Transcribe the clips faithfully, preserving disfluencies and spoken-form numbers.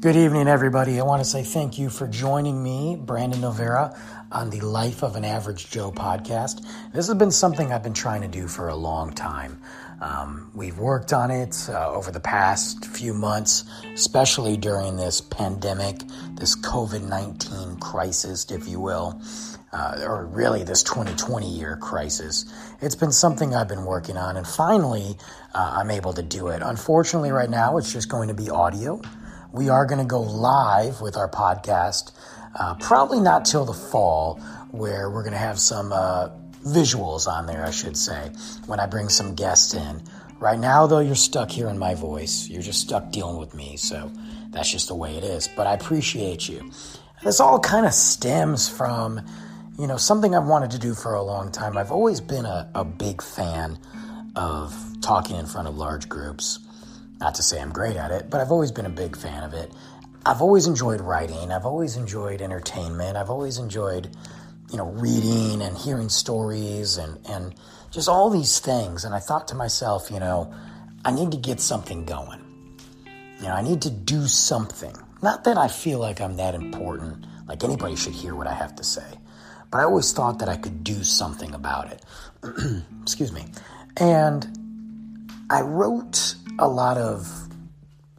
Good evening, everybody. I want to say thank you for joining me, Brandon Novera, on the Life of an Average Joe podcast. This has been something I've been trying to do for a long time. Um, we've worked on it uh, over the past few months, especially during this pandemic, this COVID nineteen crisis, if you will, uh, or really this twenty twenty year crisis. It's been something I've been working on, and finally uh, I'm able to do it. Unfortunately, right now it's just going to be audio. We are going to go live with our podcast, uh, probably not till the fall, where we're going to have some uh, visuals on there, I should say, when I bring some guests in. Right now, though, you're stuck hearing my voice. You're just stuck dealing with me, so that's just the way it is. But I appreciate you. And this all kind of stems from, you know, something I've wanted to do for a long time. I've always been a, a big fan of talking in front of large groups. Not to say I'm great at it, but I've always been a big fan of it. I've always enjoyed writing. I've always enjoyed entertainment. I've always enjoyed, you know, reading and hearing stories and, and just all these things. And I thought to myself, you know, I need to get something going. You know, I need to do something. Not that I feel like I'm that important, like anybody should hear what I have to say. But I always thought that I could do something about it. Excuse me. And I wrote a lot of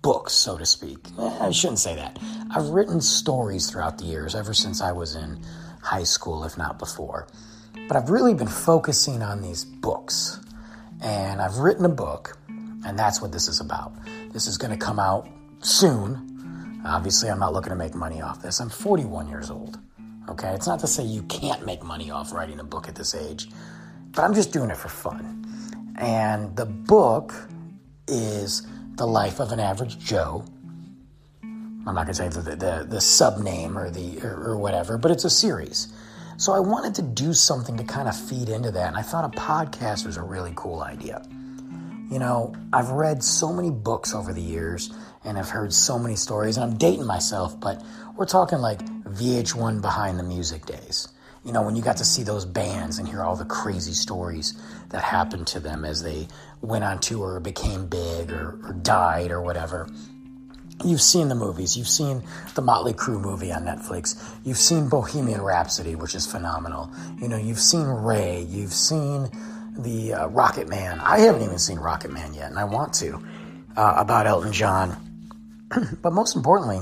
books, so to speak. Eh, I shouldn't say that. I've written stories throughout the years, ever since I was in high school, if not before. But I've really been focusing on these books. And I've written a book, and that's what this is about. This is going to come out soon. Obviously, I'm not looking to make money off this. I'm forty-one years old, okay? It's not to say you can't make money off writing a book at this age, but I'm just doing it for fun. And the book is The Life of an Average Joe. I'm not going to say the, the, the sub-name or the or, or whatever, but it's a series. So I wanted to do something to kind of feed into that, and I thought a podcast was a really cool idea. You know, I've read so many books over the years, and I've heard so many stories, and I'm dating myself, but we're talking like V H one Behind the Music days. You know, when you got to see those bands and hear all the crazy stories that happened to them as they went on tour or became big or, or died or whatever. You've seen the movies. You've seen the Motley Crue movie on Netflix. You've seen Bohemian Rhapsody, which is phenomenal. You know, you've seen Ray. You've seen the uh, Rocket Man. I haven't even seen Rocket Man yet, and I want to, uh, about Elton John. But most importantly,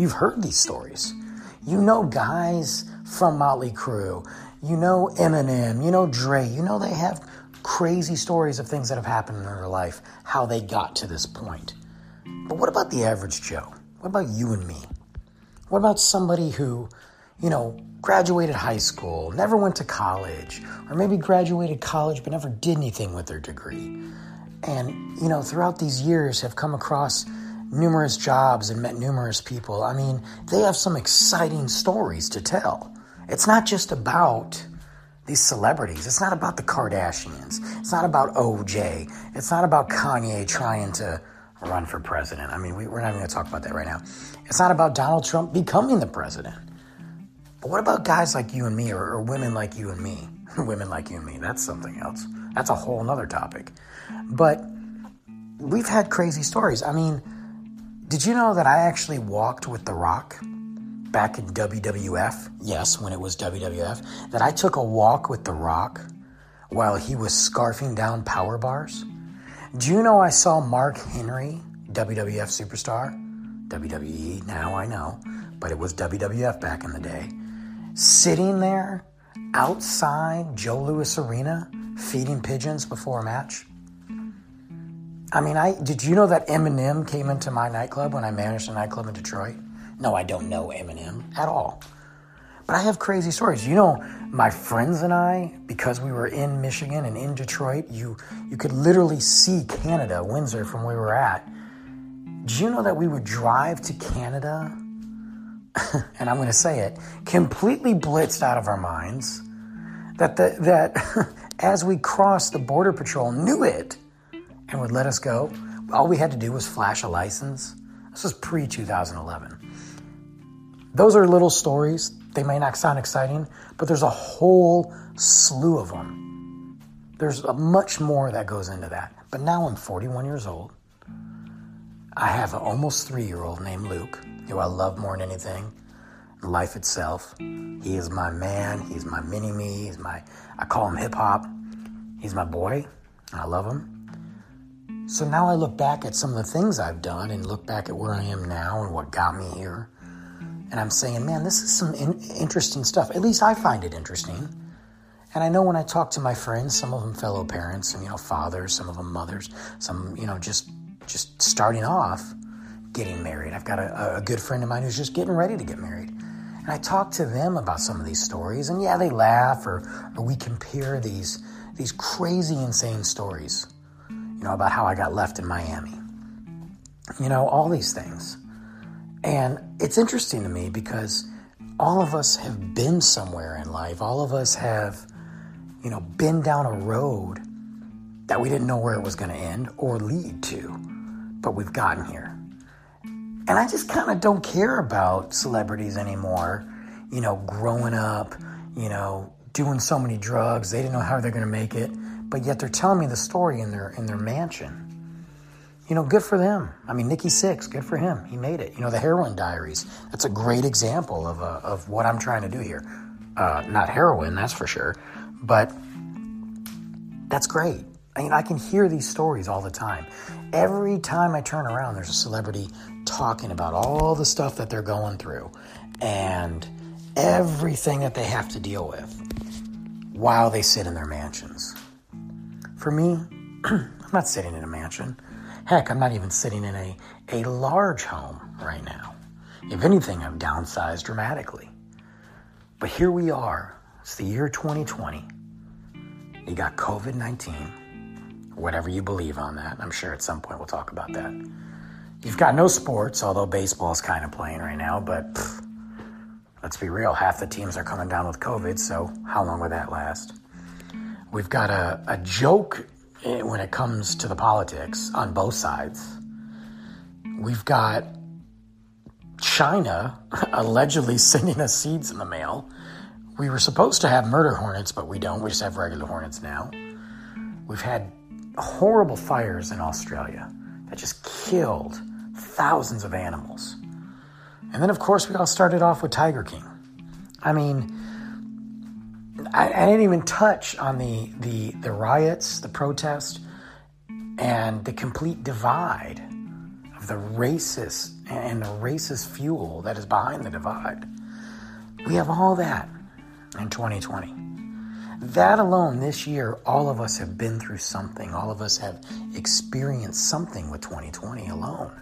you've heard these stories. You know guys from Motley Crue, you know Eminem, you know Dre, you know they have crazy stories of things that have happened in their life, how they got to this point. But what about the average Joe? What about you and me? What about somebody who, you know, graduated high school, never went to college, or maybe graduated college but never did anything with their degree? And, you know, throughout these years have come across numerous jobs and met numerous people. I mean, they have some exciting stories to tell. It's not just about these celebrities. It's not about the Kardashians. It's not about O J. It's not about Kanye trying to run for president. I mean, we, we're not even going to talk about that right now. It's not about Donald Trump becoming the president. But what about guys like you and me, or, or women like you and me? Women like you and me, that's something else. That's a whole nother topic. But we've had crazy stories. I mean, did you know that I actually walked with The Rock back in W W F? Yes, when it was W W F. That I took a walk with The Rock while he was scarfing down power bars? Do you know I saw Mark Henry, W W F superstar? W W E, now I know, but it was W W F back in the day. Sitting there outside Joe Louis Arena feeding pigeons before a match? I mean, I did you know that Eminem came into my nightclub when I managed a nightclub in Detroit? No, I don't know Eminem at all. But I have crazy stories. You know, my friends and I, because we were in Michigan and in Detroit, you, you could literally see Canada, Windsor, from where we were at. Did you know that we would drive to Canada? And I'm going to say it, completely blitzed out of our minds. That the, that as we crossed, the Border Patrol knew it and would let us go. All we had to do was flash a license. This was pre two thousand eleven. Those are little stories. They may not sound exciting, but there's a whole slew of them. There's much more that goes into that. But now I'm forty-one years old. I have an almost three-year-old named Luke, who I love more than anything, life itself. He is my man. He's my mini-me. He's my, I call him hip-hop. He's my boy, and I love him. So now I look back at some of the things I've done and look back at where I am now and what got me here. And I'm saying, man, this is some in- interesting stuff. At least I find it interesting. And I know when I talk to my friends, some of them fellow parents and, you know, fathers, some of them mothers, some, you know, just just starting off getting married. I've got a, a good friend of mine who's just getting ready to get married. And I talk to them about some of these stories, and yeah, they laugh, or, or we compare these these crazy, insane stories, you know, about how I got left in Miami. You know, all these things. And it's interesting to me because all of us have been somewhere in life. All of us have, you know, been down a road that we didn't know where it was going to end or lead to, but we've gotten here. And I just kind of don't care about celebrities anymore, you know, growing up, you know, doing so many drugs. They didn't know how they're going to make it, but yet they're telling me the story in their in their mansion. You know, good for them. I mean, Nikki Sixx, good for him. He made it. You know, the Heroin Diaries. That's a great example of uh, of what I'm trying to do here. Uh, not heroin, that's for sure. But that's great. I mean, I can hear these stories all the time. Every time I turn around, there's a celebrity talking about all the stuff that they're going through and everything that they have to deal with while they sit in their mansions. For me, I'm not sitting in a mansion. Heck, I'm not even sitting in a, a large home right now. If anything, I've downsized dramatically. But here we are. It's the year twenty twenty. You got covid nineteen, whatever you believe on that. I'm sure at some point we'll talk about that. You've got no sports, although baseball's kind of playing right now. But pff, let's be real, half the teams are coming down with COVID, so how long will that last? We've got a, a joke when it comes to the politics on both sides. We've got China allegedly sending us seeds in the mail. We were supposed to have murder hornets, but we don't. We just have regular hornets now. We've had horrible fires in Australia that just killed thousands of animals. And then, of course, we all started off with Tiger King. I mean, I, I didn't even touch on the, the, the riots, the protest, and the complete divide of the racist and the racist fuel that is behind the divide. We have all that in twenty twenty. That alone, this year, all of us have been through something. All of us have experienced something with twenty twenty alone.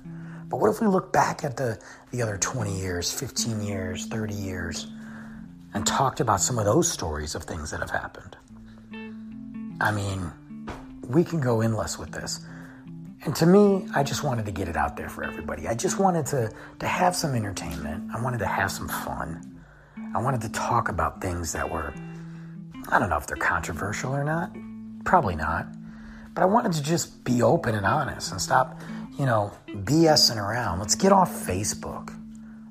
But what if we look back at the, the other twenty years, fifteen years, thirty years, and talked about some of those stories of things that have happened? I mean, we can go endless with this. And to me, I just wanted to get it out there for everybody. I just wanted to, to have some entertainment. I wanted to have some fun. I wanted to talk about things that were, I don't know if they're controversial or not. Probably not. But I wanted to just be open and honest and stop, you know, BSing around. Let's get off Facebook.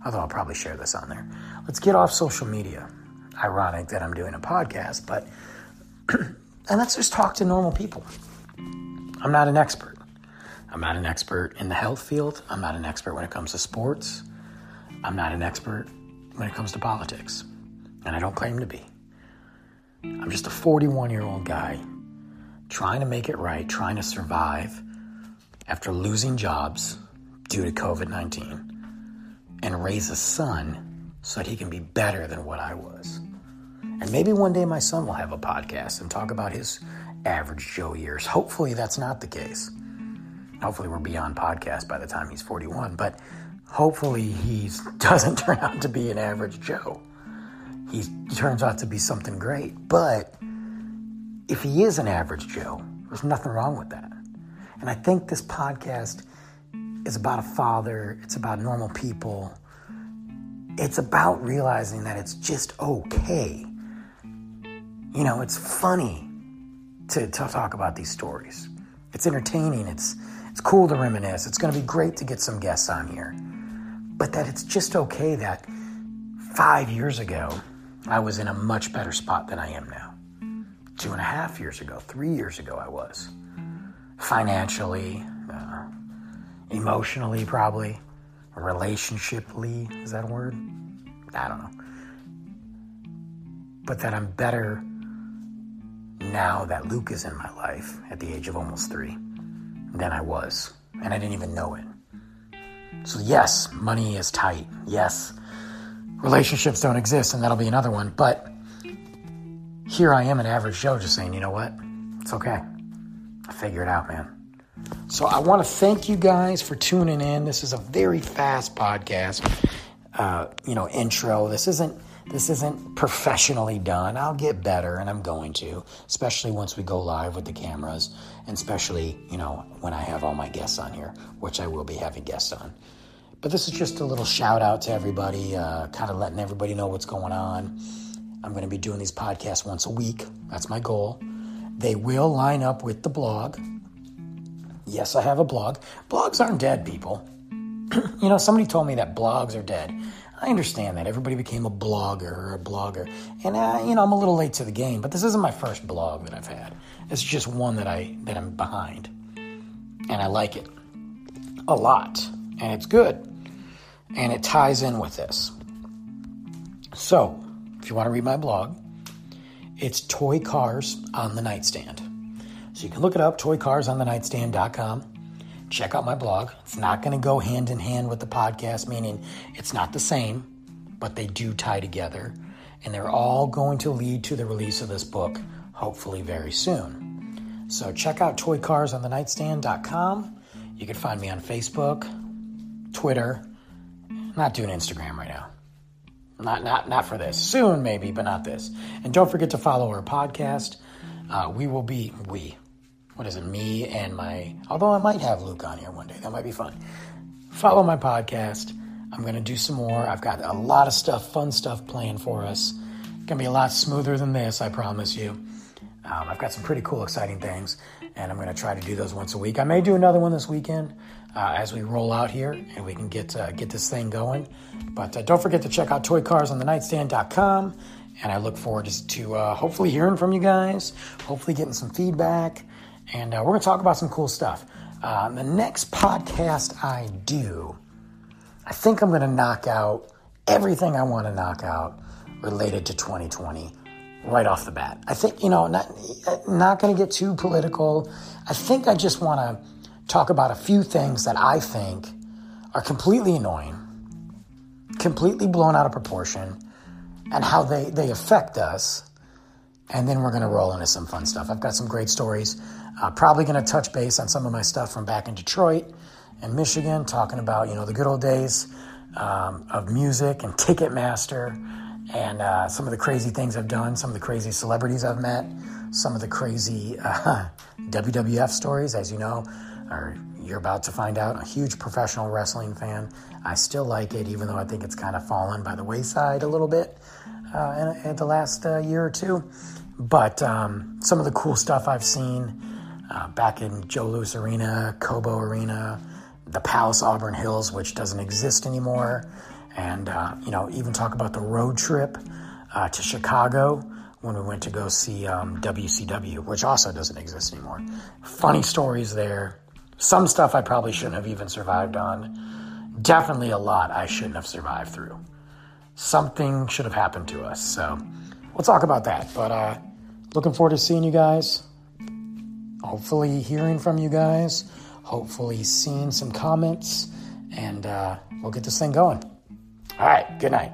Although I'll probably share this on there. Let's get off social media. Ironic that I'm doing a podcast, but... and let's just talk to normal people. I'm not an expert. I'm not an expert in the health field. I'm not an expert when it comes to sports. I'm not an expert when it comes to politics. And I don't claim to be. I'm just a forty-one-year-old guy trying to make it right, trying to survive after losing jobs due to covid nineteen. And raise a son so that he can be better than what I was. And maybe one day my son will have a podcast and talk about his average Joe years. Hopefully that's not the case. Hopefully we're beyond podcast by the time he's forty-one, but hopefully he doesn't turn out to be an average Joe. He turns out to be something great. But if he is an average Joe, there's nothing wrong with that. And I think this podcast is about a father. It's about normal people. It's about realizing that it's just okay. You know, it's funny to, to talk about these stories. It's entertaining. It's it's cool to reminisce. It's going to be great to get some guests on here. But that it's just okay that five years ago, I was in a much better spot than I am now. Two and a half years ago, three years ago I was. Financially, uh, emotionally, probably, relationshiply, is that a word? I don't know. But that I'm better now that Luke is in my life at the age of almost three than I was, and I didn't even know it. So yes, money is tight. Yes, relationships don't exist, and that'll be another one. But here I am, an average Joe, just saying, you know what? It's okay. I figure it out, man. So I want to thank you guys for tuning in. This is a very fast podcast, uh, you know, intro. This isn't this isn't professionally done. I'll get better, and I'm going to, especially once we go live with the cameras, and especially, you know, when I have all my guests on here, which I will be having guests on. But this is just a little shout out to everybody, uh, kind of letting everybody know what's going on. I'm going to be doing these podcasts once a week. That's my goal. They will line up with the blog. Yes, I have a blog. Blogs aren't dead, people. You know, somebody told me that blogs are dead. I understand that. Everybody became a blogger or a blogger. And, I, you know, I'm a little late to the game, but this isn't my first blog that I've had. It's just one that, I, that I'm behind. And I like it a lot. And it's good. And it ties in with this. So, if you want to read my blog, it's Toy Cars on the Nightstand. So you can look it up, toy cars on the nightstand dot com. Check out my blog. It's not going to go hand in hand with the podcast, meaning it's not the same, but they do tie together. And they're all going to lead to the release of this book, hopefully very soon. So check out toy cars on the nightstand dot com. You can find me on Facebook, Twitter. I'm not doing Instagram right now. Not, not, not for this. Soon, maybe, but not this. And don't forget to follow our podcast. Uh, we will be, we, what is it, me and my, although I might have Luke on here one day. That might be fun. Follow my podcast. I'm going to do some more. I've got a lot of stuff, fun stuff planned for us. It's going to be a lot smoother than this, I promise you. Um, I've got some pretty cool, exciting things, and I'm going to try to do those once a week. I may do another one this weekend uh, as we roll out here and we can get uh, get this thing going. But uh, don't forget to check out toy cars on the nightstand dot com, and I look forward to, to uh, hopefully hearing from you guys, hopefully getting some feedback, and uh, we're going to talk about some cool stuff. Uh, the next podcast I do, I think I'm going to knock out everything I want to knock out related to twenty twenty. Right off the bat. I think, you know, not not going to get too political. I think I just want to talk about a few things that I think are completely annoying, completely blown out of proportion, and how they, they affect us. And then we're going to roll into some fun stuff. I've got some great stories. Uh, probably going to touch base on some of my stuff from back in Detroit and Michigan, talking about, you know, the good old days um, of music and Ticketmaster. And uh, some of the crazy things I've done, some of the crazy celebrities I've met, some of the crazy uh, W W F stories, as you know, or you're about to find out. I'm a huge professional wrestling fan. I still like it, even though I think it's kind of fallen by the wayside a little bit uh, in, in the last uh, year or two. But um, some of the cool stuff I've seen uh, back in Joe Louis Arena, Cobo Arena, the Palace Auburn Hills, which doesn't exist anymore. And, uh, you know, even talk about the road trip uh, to Chicago when we went to go see um, W C W, which also doesn't exist anymore. Funny stories there. Some stuff I probably shouldn't have even survived on. Definitely a lot I shouldn't have survived through. Something should have happened to us. So we'll talk about that. But uh, looking forward to seeing you guys. Hopefully hearing from you guys. Hopefully seeing some comments. And uh, we'll get this thing going. All right, good night.